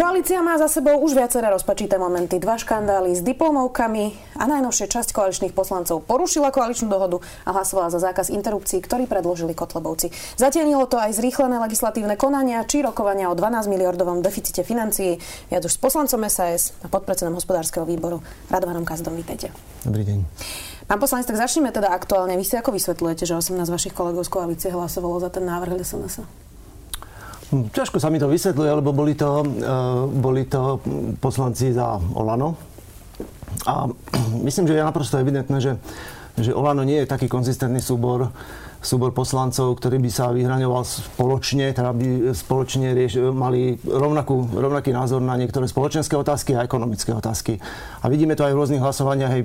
Koalícia má za sebou už viaceré rozpačité momenty. Dva škandály s diplomovkami a najnovšie časť koaličných poslancov porušila koaličnú dohodu a hlasovala za zákaz interrupcií, ktorý predložili kotlebovci. Zatienilo to aj zrýchlené legislatívne konania či rokovania o 12 miliardovom deficite financií. Viac už s poslancom SaS a podpredsedom hospodárskeho výboru Radovanom Kazdom. Vítajte. Dobrý deň. Pán poslanec, tak začneme teda aktuálne. Vy si ako vysvetľujete, že 18 vašich kolegov z koalície hlasovalo za ten návrh SNS? Ťažko sa mi to vysvetľuje, lebo boli to poslanci za Olano. A myslím, že je naprosto evidentné, že Olano nie je taký konzistentný súbor poslancov, ktorý by sa vyhraňoval spoločne, teda by spoločne mali rovnaký názor na niektoré spoločenské otázky a ekonomické otázky. A vidíme to aj v rôznych hlasovaniach, aj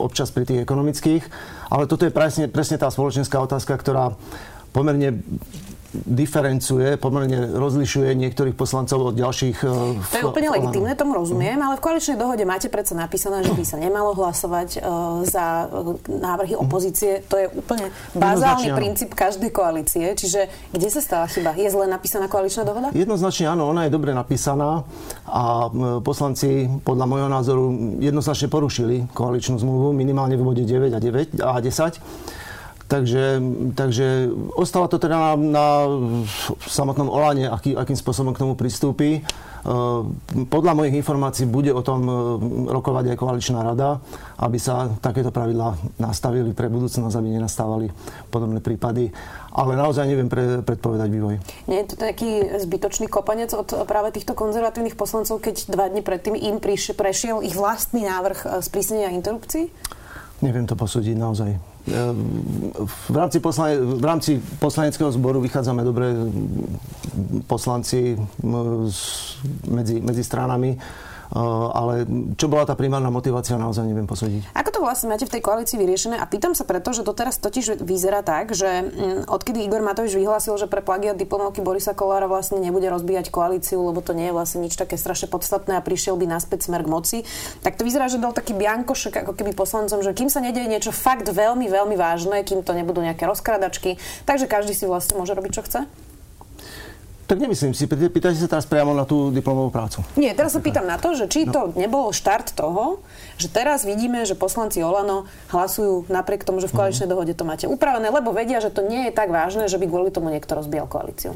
občas pri tých ekonomických. Ale toto je presne tá spoločenská otázka, ktorá pomerne diferencuje, pomerne rozlišuje niektorých poslancov od ďalších. To je úplne legitímne, tomu rozumiem, ale v koaličnej dohode máte predsa napísané, že by sa nemalo hlasovať za návrhy opozície. To je úplne bazálny princíp každej koalície. Čiže kde sa stala chyba? Je zle napísaná koaličná dohoda? Jednoznačne áno, ona je dobre napísaná a poslanci podľa môjho názoru jednoznačne porušili koaličnú zmluvu, minimálne v bode 9 a 9 a 10. Takže ostalo to teda na samotnom Olane, akým spôsobom k tomu pristúpi. Podľa mojich informácií bude o tom rokovať aj koaličná rada, aby sa takéto pravidlá nastavili pre budúcnosť, aby nenastávali podobné prípady. Ale naozaj neviem predpovedať vývoj. Nie je to taký zbytočný kopanec od práve týchto konzervatívnych poslancov, keď 2 dni predtým im prešiel ich vlastný návrh sprísnenia interrupcií? Neviem to posúdiť naozaj. V rámci poslaneckého zboru vychádzame dobre poslanci medzi stranami, ale čo bola tá primárna motivácia, naozaj neviem posúdiť. Ako to vlastne máte v tej koalícii vyriešené? A pýtam sa preto, že doteraz totiž vyzerá tak, že odkedy Igor Matovič vyhlásil, že pre plagiat diplomovky Borisa Kollára vlastne nebude rozbíjať koalíciu, lebo to nie je vlastne nič také strašne podstatné a prišiel by naspäť Smer k moci, tak to vyzerá, že dal taký biankošek ako keby poslancom, že kým sa nedeje niečo fakt veľmi, veľmi vážne, kým to nebudú nejaké rozkradačky, takže každý si vlastne môže robiť, čo chce. Tak nemyslím si, pýtajte sa teraz priamo na tú diplomovú prácu. Nie, teraz sa pýtam na to, že či to nebol štart toho, že teraz vidíme, že poslanci Olano hlasujú napriek tomu, že v koaličnej dohode to máte upravené, lebo vedia, že to nie je tak vážne, že by kvôli tomu niekto rozbíjal koalíciu.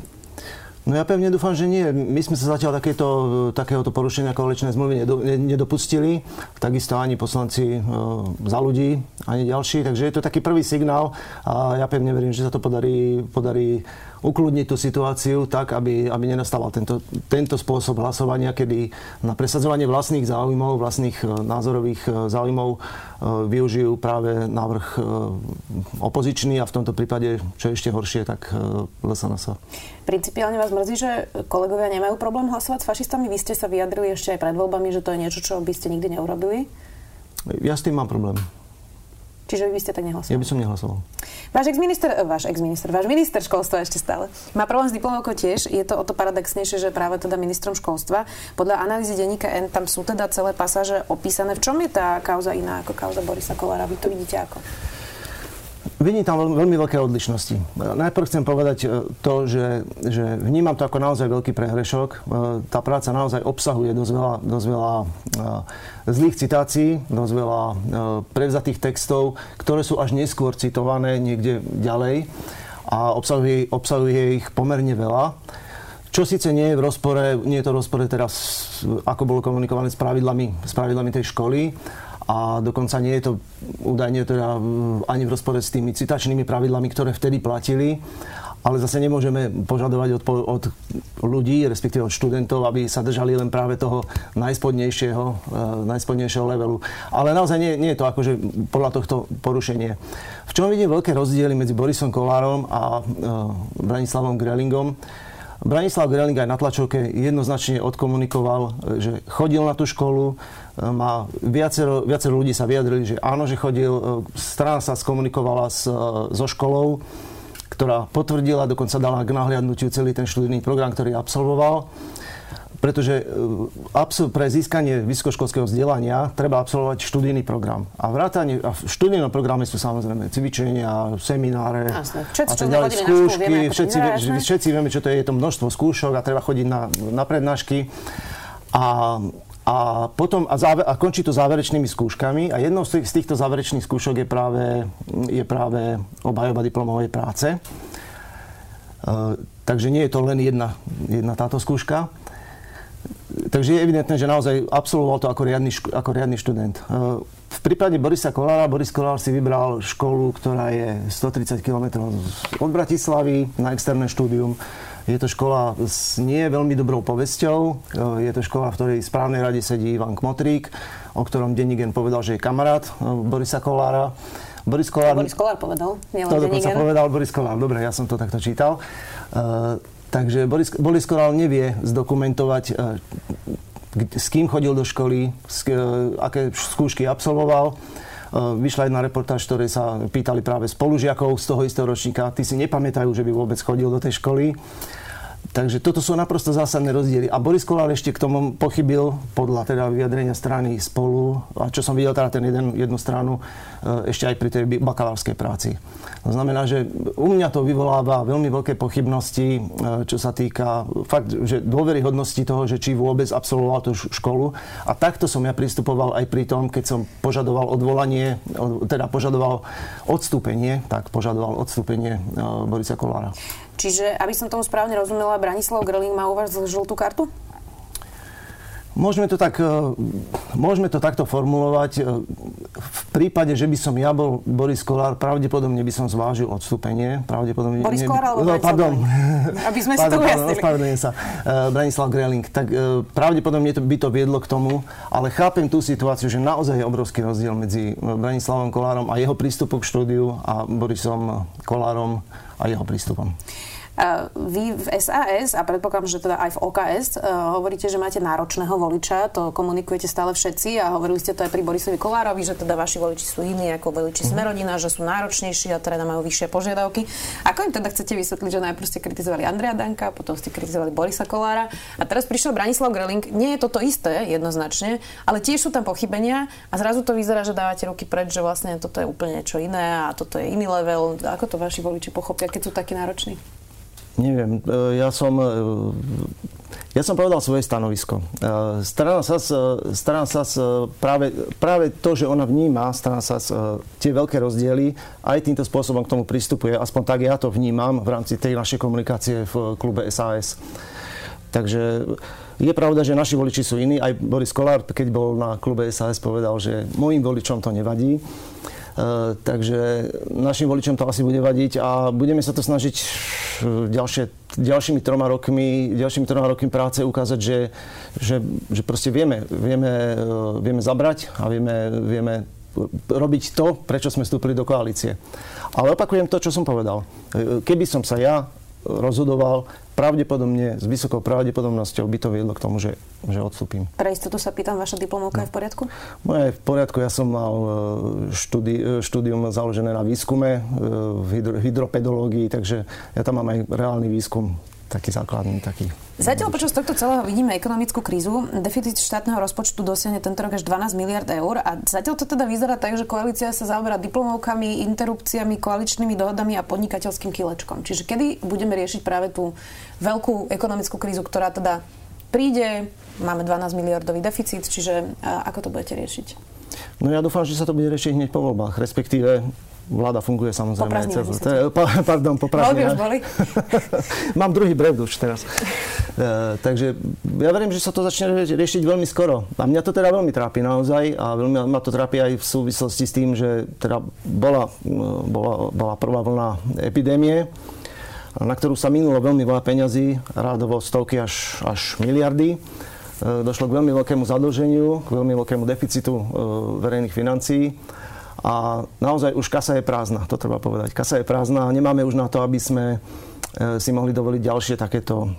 No ja pevne dúfam, že nie. My sme sa zatiaľ takéhoto porušenia koaličnej zmluvy nedopustili. Takisto ani poslanci za ľudí, ani ďalší. Takže je to taký prvý signál a ja pevne verím, že sa to podarí ukludniť tú situáciu tak, aby nenastával tento spôsob hlasovania, kedy na presadzovanie vlastných záujmov, vlastných názorových záujmov využijú práve návrh opozičný a v tomto prípade, čo je ešte horšie, tak LSNS. Principiálne vás mrzí, že kolegovia nemajú problém hlasovať s fašistami. Vy ste sa vyjadrili ešte aj pred voľbami, že to je niečo, čo by ste nikdy neurobili. Ja s tým mám problém. Čiže vy by ste tak nehlasovali? Ja by som nehlasoval. Váš minister školstva ešte stále má problém s diplomovkou tiež. Je to o to paradoxnejšie, že práve teda ministrom školstva. Podľa analýzy Denníka N tam sú teda celé pasáže opísané. V čom je tá kauza iná ako kauza Borisa Kollára? Vy to vidíte ako? Vidím tam veľmi veľké odlišnosti. Najprv chcem povedať to, že vnímam to ako naozaj veľký prehrešok. Tá práca naozaj obsahuje dosť veľa zlých citácií, dosť veľa prevzatých textov, ktoré sú až neskôr citované niekde ďalej a obsahuje ich pomerne veľa. Čo síce nie je to v rozpore teraz, ako bolo komunikované s pravidlami tej školy, a dokonca nie je to údajne teda ani v rozpore s tými citačnými pravidlami, ktoré vtedy platili. Ale zase nemôžeme požadovať od ľudí, respektíve od študentov, aby sa držali len práve toho najspodnejšieho levelu. Ale naozaj nie je to akože podľa tohto porušenie. V čom vidím veľké rozdiely medzi Borisom Kollárom a Branislavom Gröhlingom? Branislav Gröhling aj na tlačovke jednoznačne odkomunikoval, že chodil na tú školu, viacero ľudí sa vyjadrili, že áno, že chodil, strana sa skomunikovala so školou, ktorá potvrdila, dokonca dala k nahliadnutiu celý ten študijný program, ktorý absolvoval. pretože pre získanie vysokoškolského vzdelania treba absolvovať študijný program. A v študijnom programe sú samozrejme cvičenia, semináre a tak ďalej, skúšky, všetci vieme, čo to je to množstvo skúšok a treba chodiť na prednášky. A potom a končí to záverečnými skúškami a jednou z týchto záverečných skúšok je práve obhajoba diplomovej práce. Takže nie je to len jedna táto skúška. Takže je evidentné, že naozaj absolvoval to ako riadny študent. V prípade Borisa Kollára, Boris Kollár si vybral školu, ktorá je 130 km od Bratislavy na externé štúdium. Je to škola s nie veľmi dobrou povesťou. Je to škola, v ktorej správnej rade sedí Ivan Kmotrík, o ktorom Denník N povedal, že je kamarát Borisa Kollára. Boris Kollár povedal, nielen Denník N. To povedal Boris Kollár. Dobre, ja som to takto čítal. Takže Boris Kollár nevie zdokumentovať, s kým chodil do školy, aké skúšky absolvoval. Vyšla jedna reportáž, ktorej sa pýtali práve spolužiakov z toho istého ročníka. Tí si nepamätajú, že by vôbec chodil do tej školy. Takže toto sú naprosto zásadné rozdiely. A Boris Kollár ešte k tomu pochybil podľa teda vyjadrenia strany Spolu, a čo som videl teda jednu stranu, ešte aj pri tej bakalárskej práci. To znamená, že u mňa to vyvoláva veľmi veľké pochybnosti, čo sa týka fakt, že dôveryhodnosti toho, že či vôbec absolvoval tú školu. A takto som ja pristupoval aj pri tom, keď som požadoval odstúpenie Borisa Kollára. Čiže, aby som tomu správne rozumela, Branislav Gröhling má u vás žltú kartu? Môžeme to takto formulovať. V prípade, že by som ja bol Boris Kollár, pravdepodobne by som zvážil odstúpenie. Boris Kollár alebo Branislav Gröhling? Aby sme si to ujasnili. Ospravedlňujem sa. Branislav Gröhling. Tak pravdepodobne by to viedlo k tomu, ale chápem tú situáciu, že naozaj je obrovský rozdiel medzi Branislavom Kollárom a jeho prístupom k štúdiu a Borisom Kollárom a jeho prístupom. Vy v SAS, a predpokladám, že teda aj v OKS, hovoríte, že máte náročného voliča, to komunikujete stále všetci a hovorili ste to aj pri Borisovi Kollárovi, že teda vaši voliči sú iní ako voliči Smerodina, že sú náročnejší a teda majú vyššie požiadavky. Ako im teda chcete vysvetliť, že najprv ste kritizovali Andreja Danka, potom ste kritizovali Borisa Kollára a teraz prišiel Branislav Gröhling. Nie je toto isté jednoznačne, ale tiež sú tam pochybenia a zrazu to vyzerá, že dávate ruky preč, že vlastne toto je úplne niečo iné a toto je iný level. Ako to vaši voliči pochopia, keď sú takí nároční? Neviem, ja som povedal svoje stanovisko. Strana SaS práve to, že ona vníma, strana SaS tie veľké rozdiely, aj týmto spôsobom k tomu pristupuje, aspoň tak ja to vnímam v rámci tej našej komunikácie v klube SaS. Takže je pravda, že naši voliči sú iní, aj Boris Kollár, keď bol na klube SaS, povedal, že mojim voličom to nevadí. Takže našim voličom to asi bude vadiť a budeme sa to snažiť ďalšími troma rokmi práce ukázať, že proste vieme zabrať a vieme robiť to, prečo sme vstúpili do koalície. Ale opakujem to, čo som povedal. Keby som sa ja rozhodoval, pravdepodobne, s vysokou pravdepodobnosťou by to viedlo k tomu, že odstúpim. Pre istotu sa pýtam, vaša diplomovka je v poriadku? Moja je v poriadku. Ja som mal štúdium založené na výskume v hydropedológii, takže ja tam mám aj reálny výskum, taký základný, taký. Zatiaľ počas tohto celého vidíme ekonomickú krízu. Deficit štátneho rozpočtu dosiahne tento rok až 12 miliard eur a zatiaľ to teda vyzerá tak, že koalícia sa zaoberá diplomovkami, interrupciami, koaličnými dohodami a podnikateľským kilečkom. Čiže kedy budeme riešiť práve tú veľkú ekonomickú krízu, ktorá teda príde, máme 12 miliardový deficit, čiže ako to budete riešiť? No ja dúfam, že sa to bude riešiť hneď po voľbách, respektíve vláda funguje samozrejme. Voľby už boli. Mám druhý brev už teraz. Takže ja verím, že sa to začne riešiť veľmi skoro. A mňa to teda veľmi trápi naozaj a veľmi ma to trápi aj v súvislosti s tým, že teda bola prvá vlna epidémie, na ktorú sa minulo veľmi veľa peňazí, rádovo stovky až miliardy. Došlo k veľmi veľkému zadlženiu, k veľmi veľkému deficitu verejných financií. A naozaj už kasa je prázdna, to treba povedať. Kasa je prázdna a nemáme už na to, aby sme si mohli dovoliť ďalšie takéto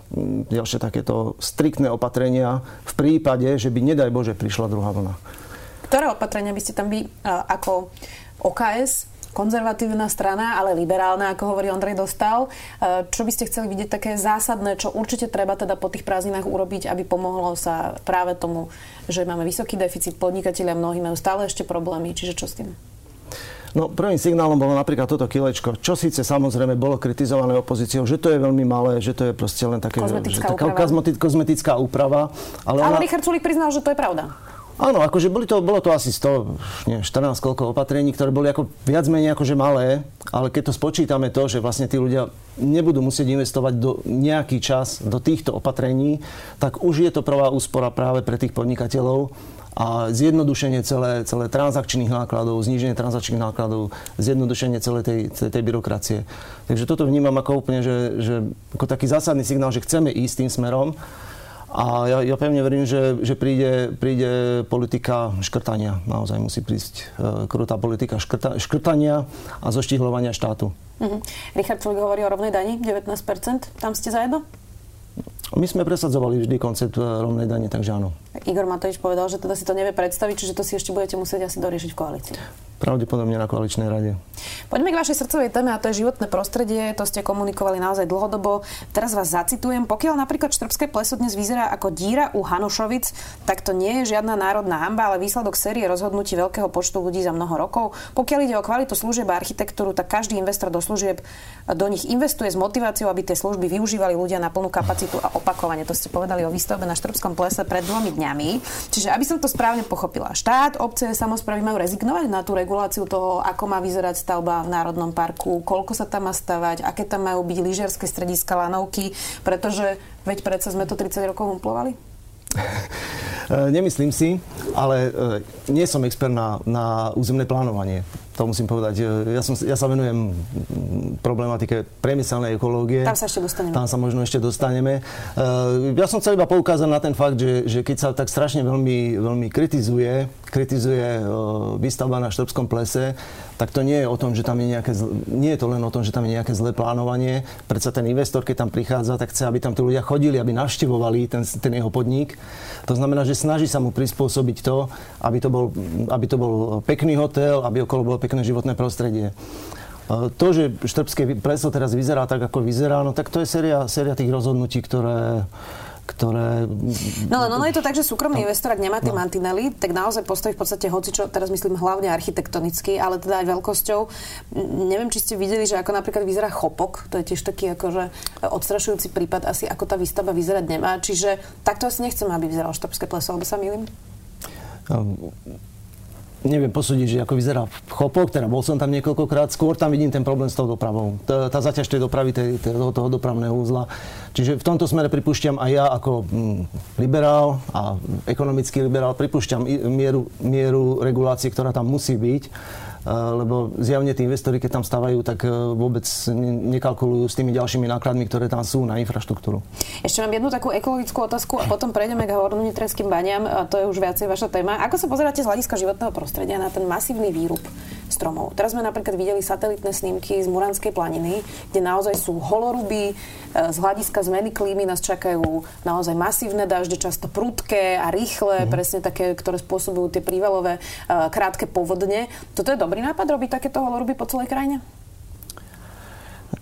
striktné opatrenia v prípade, že by, nedaj Bože, prišla druhá vlna. Ktoré opatrenia by ste tam ako OKS konzervatívna strana, ale liberálna, ako hovorí Ondrej Dostál. Čo by ste chceli vidieť také zásadné, čo určite treba teda po tých prázdninách urobiť, aby pomohlo sa práve tomu, že máme vysoký deficit podnikatelia, mnohí majú stále ešte problémy, čiže čo s tým? No, prvým signálom bolo napríklad toto kilečko, čo síce samozrejme bolo kritizované opozíciou, že to je veľmi malé, že to je proste len také kozmetická úprava. Ale Richard Sulík priznal, že to je pravda. Áno, akože bolo to asi 14 koľko opatrení, ktoré boli ako viac menej akože malé, ale keď to spočítame to, že vlastne tí ľudia nebudú musieť investovať do nejaký čas do týchto opatrení, tak už je to prvá úspora práve pre tých podnikateľov a zjednodušenie celé transakčných nákladov, zníženie transakčných nákladov, zjednodušenie celej tej byrokracie. Takže toto vnímam ako úplne, že ako taký zásadný signál, že chceme ísť tým smerom. A ja pevne verím, že príde politika škrtania. Naozaj musí prísť krutá politika škrtania a zoštihľovania štátu. Mm-hmm. Richard Sulík hovorí o rovnej dani, 19%. Tam ste za jedno? My sme presadzovali vždy koncept rovnej dane, takže áno. Igor Matovič povedal, že teda si to nevie predstaviť, čiže to si ešte budete musieť asi doriešiť v koalícii. Pravdepodobne na koaličnej rade. Poďme k vašej srdcovej téme, a to je životné prostredie. To ste komunikovali naozaj dlhodobo. Teraz vás zacitujem. Pokiaľ napríklad Štrbské Pleso dnes vyzerá ako díra u Hanušovic, tak to nie je žiadna národná hanba, ale výsledok série rozhodnutí veľkého počtu ľudí za mnoho rokov. Pokiaľ ide o kvalitu služieb a architektúru, tak každý investor do služieb do nich investuje s motiváciou, aby tie služby využívali ľudia na plnú kapacitu a opakovane. To ste povedali o výstavbe na Štrbskom Plese pred 2 dňami. Čiže aby som to správne pochopila, štát, obce, samosprávy majú rezignovať na tú reguláciu toho, ako má vyzerať stavba v národnom parku, koľko sa tam má stavať, aké tam majú byť lyžiarske strediska, lanovky, pretože veď predsa sme to 30 rokov humplovali? Nemyslím si, ale nie som expert na územné plánovanie. To musím povedať. Ja sa venujem problematike priemyselnej ekológie. Tam sa ešte dostaneme. Tam sa možno ešte dostaneme. Ja som chcel iba poukázať na ten fakt, že keď sa tak strašne veľmi, veľmi kritizuje výstavba na Štrbskom Plese, tak to nie je o tom, že tam je nie je to len o tom, že tam je nejaké zlé plánovanie. Predsa ten investor, keď tam prichádza, tak chce, aby tam tí ľudia chodili, aby navštevovali ten jeho podnik. To znamená, že snaží sa mu prispôsobiť to, aby to bol pekný hotel, aby okolo bolo pekné životné prostredie. To, že Štrbské Pleso teraz vyzerá tak, ako vyzerá, no tak to je séria tých rozhodnutí, ktoré... No len ono je to tak, že súkromný investor, ak nemá tie mantinely, tak naozaj postaví v podstate hocičo, teraz myslím hlavne architektonicky, ale teda aj veľkosťou. Neviem, či ste videli, že ako napríklad vyzerá Chopok, to je tiež taký akože odstrašujúci prípad asi, ako tá výstava vyzerať nemá, čiže takto asi nechcem, aby vyzeralo Štrbské Pleso, alebo sa mýlim? Neviem posúdiť, že ako vyzerá Chopok, teda bol som tam niekoľkokrát, skôr tam vidím ten problém s tou dopravou. Tá zaťaž tej dopravy, toho dopravného úzla. Čiže v tomto smere pripúšťam aj ja ako liberál a ekonomický liberál, pripúšťam mieru regulácie, ktorá tam musí byť, lebo zjavne tí investori, keď tam stavajú, tak vôbec nekalkulujú s tými ďalšími nákladmi, ktoré tam sú na infraštruktúru. Ešte mám jednu takú ekologickú otázku a potom prejdeme k hornonitrenským baniam, a to je už viacej vaša téma. Ako sa pozeráte z hľadiska životného prostredia na ten masívny výrub stromov? Teraz sme napríklad videli satelitné snímky z Muránskej planiny, kde naozaj sú holoruby. Z hľadiska zmeny klímy nás čakajú naozaj masívne dažde, často prudké a rýchle, presne také, ktoré spôsobujú tie prívalové krátke povodne. Toto je dobrý nápad robiť takéto holoruby po celej krajine?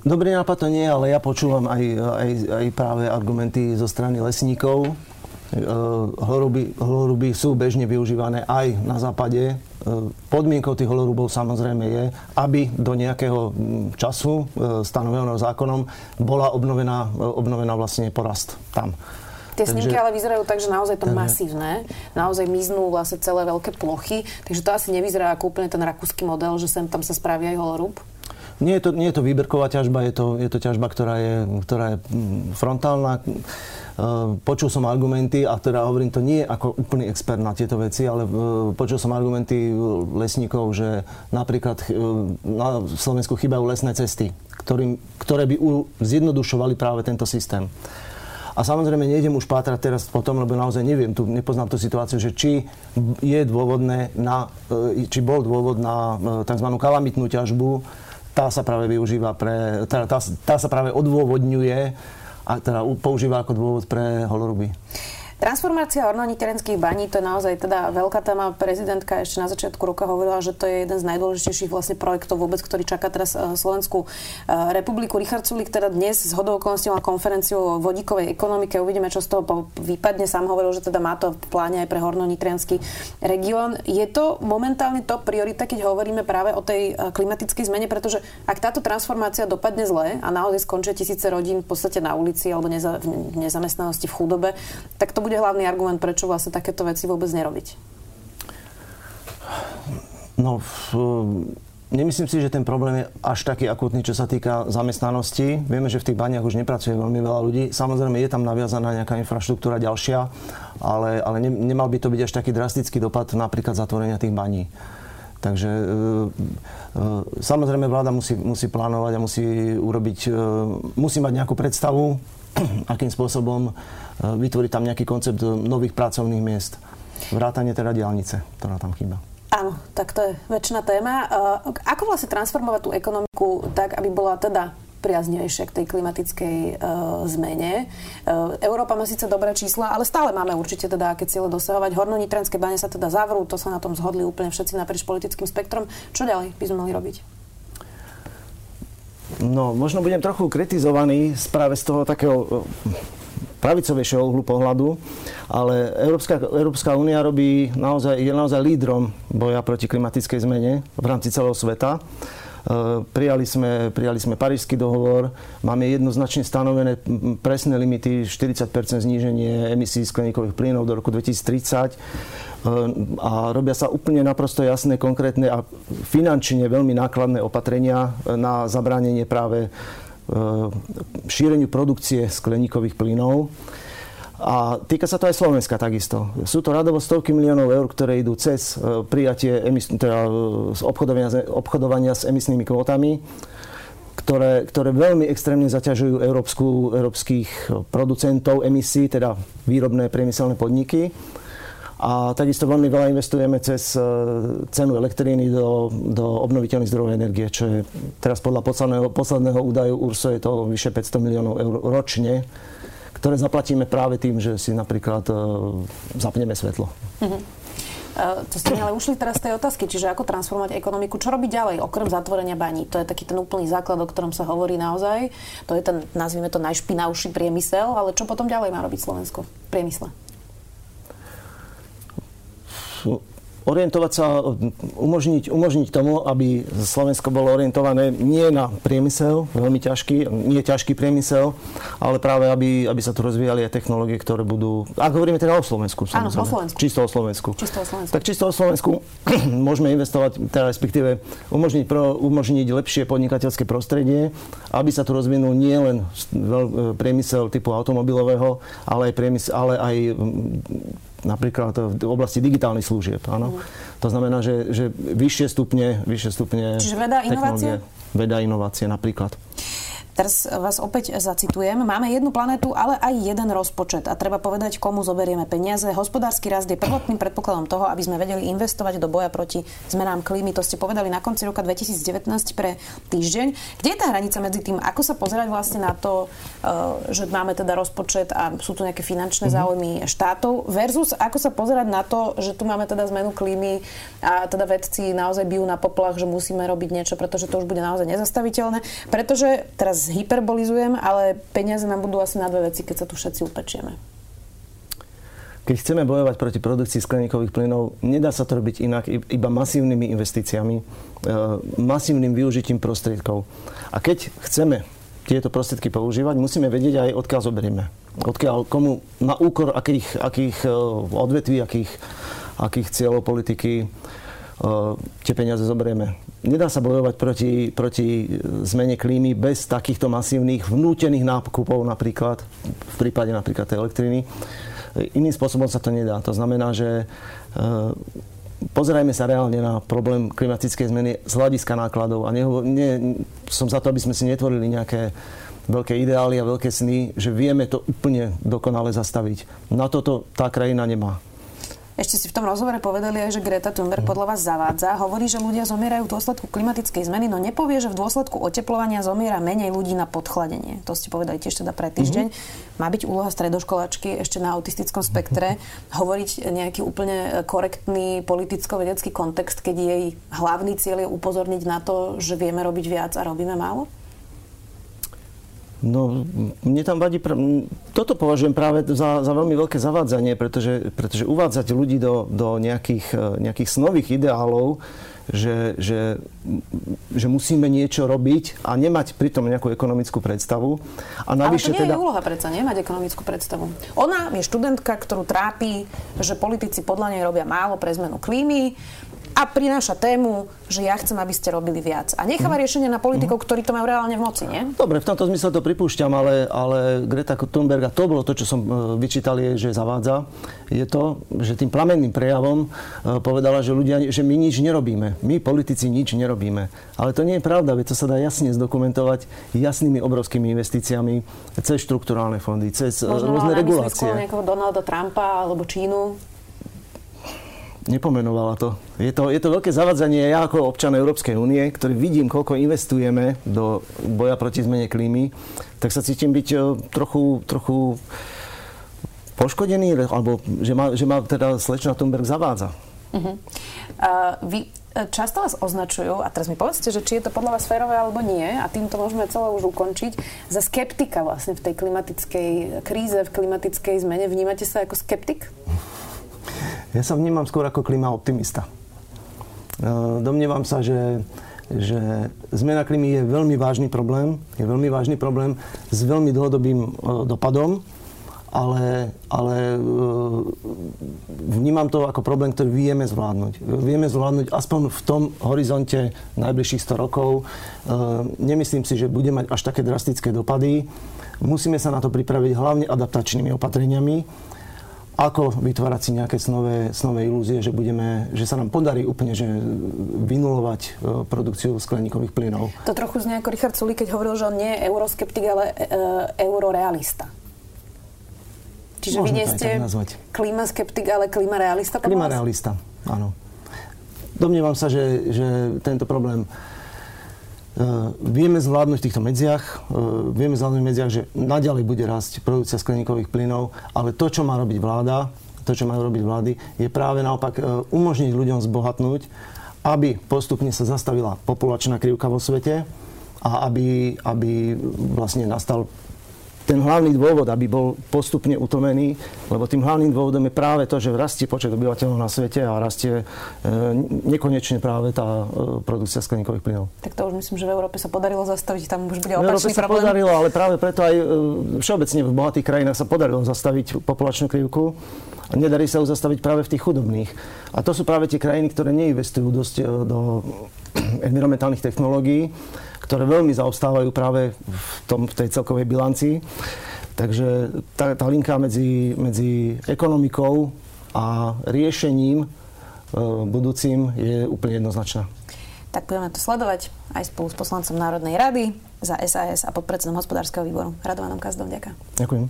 Dobrý nápad to nie, ale ja počúvam aj práve argumenty zo strany lesníkov. Holoruby sú bežne využívané aj na západe. Podmienkou tých holorubov samozrejme je, aby do nejakého času stanoveného zákonom bola obnovená vlastne porast tam. Tie snímky ale vyzerajú tak, že naozaj to masívne. Naozaj miznú vlastne celé veľké plochy. Takže to asi nevyzerá ako úplne ten rakúsky model, že sem tam sa spraví aj holorub. Nie je to výberková ťažba, je to ťažba, ktorá je frontálna. Počul som argumenty, a teda hovorím to nie ako úplný expert na tieto veci, ale počul som argumenty lesníkov, že napríklad na Slovensku chýbajú lesné cesty, ktoré by zjednodušovali práve tento systém. A samozrejme, nejdem už pátrať teraz po tom, lebo naozaj neviem, nepoznám tú situáciu, že či bol dôvod na tzv. Kalamitnú ťažbu, tá sa práve využíva tá sa práve odôvodňuje a teda používa ako dôvod pre holoruby. Transformácia hornonitrenských baní, to je naozaj teda veľká téma. Prezidentka ešte na začiatku roka hovorila, že to je jeden z najdôležitejších vlastne projektov vôbec, ktorý čaká teraz Slovenskú republiku. Richard Sulík teda dnes s hodou okolností mal konferenciu o vodíkovej ekonomike. Uvidíme, čo z toho vypadne. Sám hovoril, že teda má to v pláne aj pre hornonitrenský región. Je to momentálne top priorita, keď hovoríme práve o tej klimatickej zmene, pretože ak táto transformácia dopadne zle a naozaj skončia tisíce rodín v podstate na ulici alebo v nezamestnanosti, v chudobe, tak to bude hlavný argument, prečo vlastne takéto veci vôbec nerobiť? No, nemyslím si, že ten problém je až taký akútny, čo sa týka zamestnanosti. Vieme, že v tých baniach už nepracuje veľmi veľa ľudí. Samozrejme, je tam naviazaná nejaká infraštruktúra ďalšia, ale nemal by to byť až taký drastický dopad napríklad zatvorenia tých baní. Takže samozrejme vláda musí plánovať a musí mať nejakú predstavu, akým spôsobom vytvoriť tam nejaký koncept nových pracovných miest. Vrátane teda diaľnice, ktorá tam chýba. Áno, tak to je väčšina téma. Ako vlastne transformovať tú ekonomiku tak, aby bola teda priaznejšia k tej klimatickej zmene? Európa má síce dobré čísla, ale stále máme určite teda aké ciele dosahovať. Hornonitrenské bane sa teda zavrú, to sa na tom zhodli úplne všetci naprieč politickým spektrom. Čo ďalej by sme mali robiť? No, možno budem trochu kritizovaný práve z toho takého pravicovejšieho uhlu pohľadu, ale Európska únia je naozaj lídrom boja proti klimatickej zmene v rámci celého sveta. Prijali sme Parížsky dohovor, máme jednoznačne stanovené presné limity, 40% zníženie emisí skleníkových plynov do roku 2030 a robia sa úplne naprosto jasné, konkrétne a finančne veľmi nákladné opatrenia na zabránenie práve šíreniu produkcie skleníkových plynov. A týka sa to aj Slovenska takisto. Sú to radovo stovky miliónov eur, ktoré idú cez prijatie obchodovania s emisnými kvótami, ktoré veľmi extrémne zaťažujú európskych producentov emisí, teda výrobné priemyselné podniky. A takisto veľmi veľa investujeme cez cenu elektriny do obnoviteľných zdrojov energie, čo je teraz podľa posledného údaju ÚRSO je to vyše 500 miliónov eur ročne, ktoré zaplatíme práve tým, že si napríklad zapneme svetlo. To ste ale ušli teraz z tej otázky, čiže ako transformovať ekonomiku, čo robiť ďalej, okrem zatvorenia baní. To je taký ten úplný základ, o ktorom sa hovorí naozaj. To je ten, nazvime to, najšpinavší priemysel, ale čo potom ďalej má robiť Slovensko v priemysle? Orientovať sa, umožniť tomu, aby Slovensko bolo orientované nie na priemysel, nie ťažký priemysel, ale práve aby sa tu rozvíjali aj technológie, ktoré budú... Ak hovoríme teda o Slovensku. Áno, o Slovensku. Čisto o Slovensku. Tak čisto o Slovensku môžeme investovať, teda respektíve umožniť lepšie podnikateľské prostredie, aby sa tu rozvinul nie len priemysel typu automobilového, ale aj napríklad v oblasti digitálnych služieb, áno. To znamená, že vyššie stupne čiže veda, technológie. Veda, inovácie napríklad. Teraz vás opäť zacitujem. Máme jednu planetu, ale aj jeden rozpočet. A treba povedať, komu zoberieme peniaze. Hospodársky rast je prvotným predpokladom toho, aby sme vedeli investovať do boja proti zmenám klímy. To ste povedali na konci roka 2019 pre Týždeň. Kde je tá hranica medzi tým, ako sa pozerať vlastne na to, že máme teda rozpočet a sú tu nejaké finančné záujmy štátov versus ako sa pozerať na to, že tu máme teda zmenu klímy a teda vedci naozaj bijú na poplach, že musíme robiť niečo, pretože to už bude naozaj nezastaviteľné, pretože teraz hyperbolizujem, ale peniaze nám budú asi na dve veci, keď sa tu všetci upečieme. Keď chceme bojovať proti produkcii skleníkových plynov, nedá sa to robiť inak, iba masívnymi investíciami, masívnym využitím prostriedkov. A keď chceme tieto prostriedky používať, musíme vedieť aj, odkiaľ zoberieme. Odkiaľ, komu, na úkor akých odvetví, akých cieľov politiky tie peniaze zoberieme. Nedá sa bojovať proti zmene klímy bez takýchto masívnych vnútených nákupov napríklad, v prípade napríklad tej elektriny. Iným spôsobom sa to nedá. To znamená, že pozerajme sa reálne na problém klimatickej zmeny z hľadiska nákladov. A som za to, aby sme si netvorili nejaké veľké ideály a veľké sny, že vieme to úplne dokonale zastaviť. Na toto tá krajina nemá. Ešte si v tom rozhovore povedali aj, že Greta Thunberg podľa vás zavádza. Hovorí, že ľudia zomierajú v dôsledku klimatickej zmeny, no nepovie, že v dôsledku oteplovania zomiera menej ľudí na podchladenie. To ste povedali tiež teda pred týždeň. Má byť úloha stredoškoláčky ešte na autistickom spektre hovoriť nejaký úplne korektný politicko-vedecký kontext, keď jej hlavný cieľ je upozorniť na to, že vieme robiť viac a robíme málo? No, mne tam vadí... Toto považujem práve za veľmi veľké zavádzanie, pretože uvádzať ľudí do nejakých snových ideálov, že musíme niečo robiť a nemať pritom nejakú ekonomickú predstavu. A navyše ale to nie je úloha predsa, nemať ekonomickú predstavu. Ona je študentka, ktorú trápi, že politici podľa nej robia málo pre zmenu klímy a prináša tému, že ja chcem, aby ste robili viac. A necháva riešenie na politikov, ktorí to majú reálne v moci, nie? Dobre, v tomto zmysle to pripúšťam, ale Greta Thunberga, to bolo to, čo som vyčítal jej, že zavádza. Je to, že tým plamenným prejavom povedala, že my nič nerobíme. My, politici, nič nerobíme. Ale to nie je pravda, veď to sa dá jasne zdokumentovať jasnými obrovskými investíciami cez štrukturálne fondy, cez rôzne regulácie. Možno nejakého Donalda Trumpa alebo Čínu? Nepomenovala to. Je to veľké zavádzanie. Ja ako občan Európskej únie, ktorý vidím, koľko investujeme do boja proti zmene klímy, tak sa cítim byť trochu poškodený, alebo že ma teda slečna Thunberg zavádza. Vy často vás označujú, a teraz mi povedzte, že či je to podľa vás férové alebo nie, a týmto môžeme celé už ukončiť, za skeptika vlastne v tej klimatickej kríze, v klimatickej zmene. Vnímate sa ako skeptik? Ja sa vnímam skôr ako klimaoptimista. Domnievam sa, že zmena klímy je veľmi vážny problém. Je veľmi vážny problém s veľmi dlhodobým dopadom. Ale vnímam to ako problém, ktorý vieme zvládnuť. Vieme zvládnuť aspoň v tom horizonte najbližších 100 rokov. Nemyslím si, že bude mať až také drastické dopady. Musíme sa na to pripraviť hlavne adaptačnými opatreniami. Ako vytvárať si nejaké snové ilúzie, že sa nám podarí úplne vynulovať produkciu skleníkových plynov. To trochu znie ako Richard Sulík, keď hovoril, že on nie je euroskeptik, ale eurorealista. Čiže vy nie ste klimaskeptik, ale klimarealista? Klimarealista, áno. Domnievam sa, že tento problém vieme zvládnuť v týchto medziach. Vieme zvládnuť v medziach, že naďalej bude rásť produkcia skleníkových plynov, ale to, čo má robiť vláda, to, čo majú robiť vlády, je práve naopak umožniť ľuďom zbohatnúť, aby postupne sa zastavila populačná krivka vo svete a aby vlastne nastal ten hlavný dôvod, aby bol postupne utlmený, lebo tým hlavným dôvodom je práve to, že rastie počet obyvateľov na svete a rastie nekonečne práve tá produkcia skleníkových plynov. Tak to už myslím, že v Európe sa podarilo zastaviť, tam už bude opačný problém. V Európe sa podarilo, ale práve preto aj všeobecne v bohatých krajinách sa podarilo zastaviť populačnú krivku a nedarí sa ju zastaviť práve v tých chudobných. A to sú práve tie krajiny, ktoré neinvestujú dosť do environmentálnych technológií, ktoré veľmi zaostávajú práve v tej celkovej bilancii. Takže tá linka medzi ekonomikou a riešením budúcim je úplne jednoznačná. Tak budeme to sledovať aj spolu s poslancom Národnej rady za SAS a podpredsedom hospodárskeho výboru Radovanom Kazdom. Ďakujem.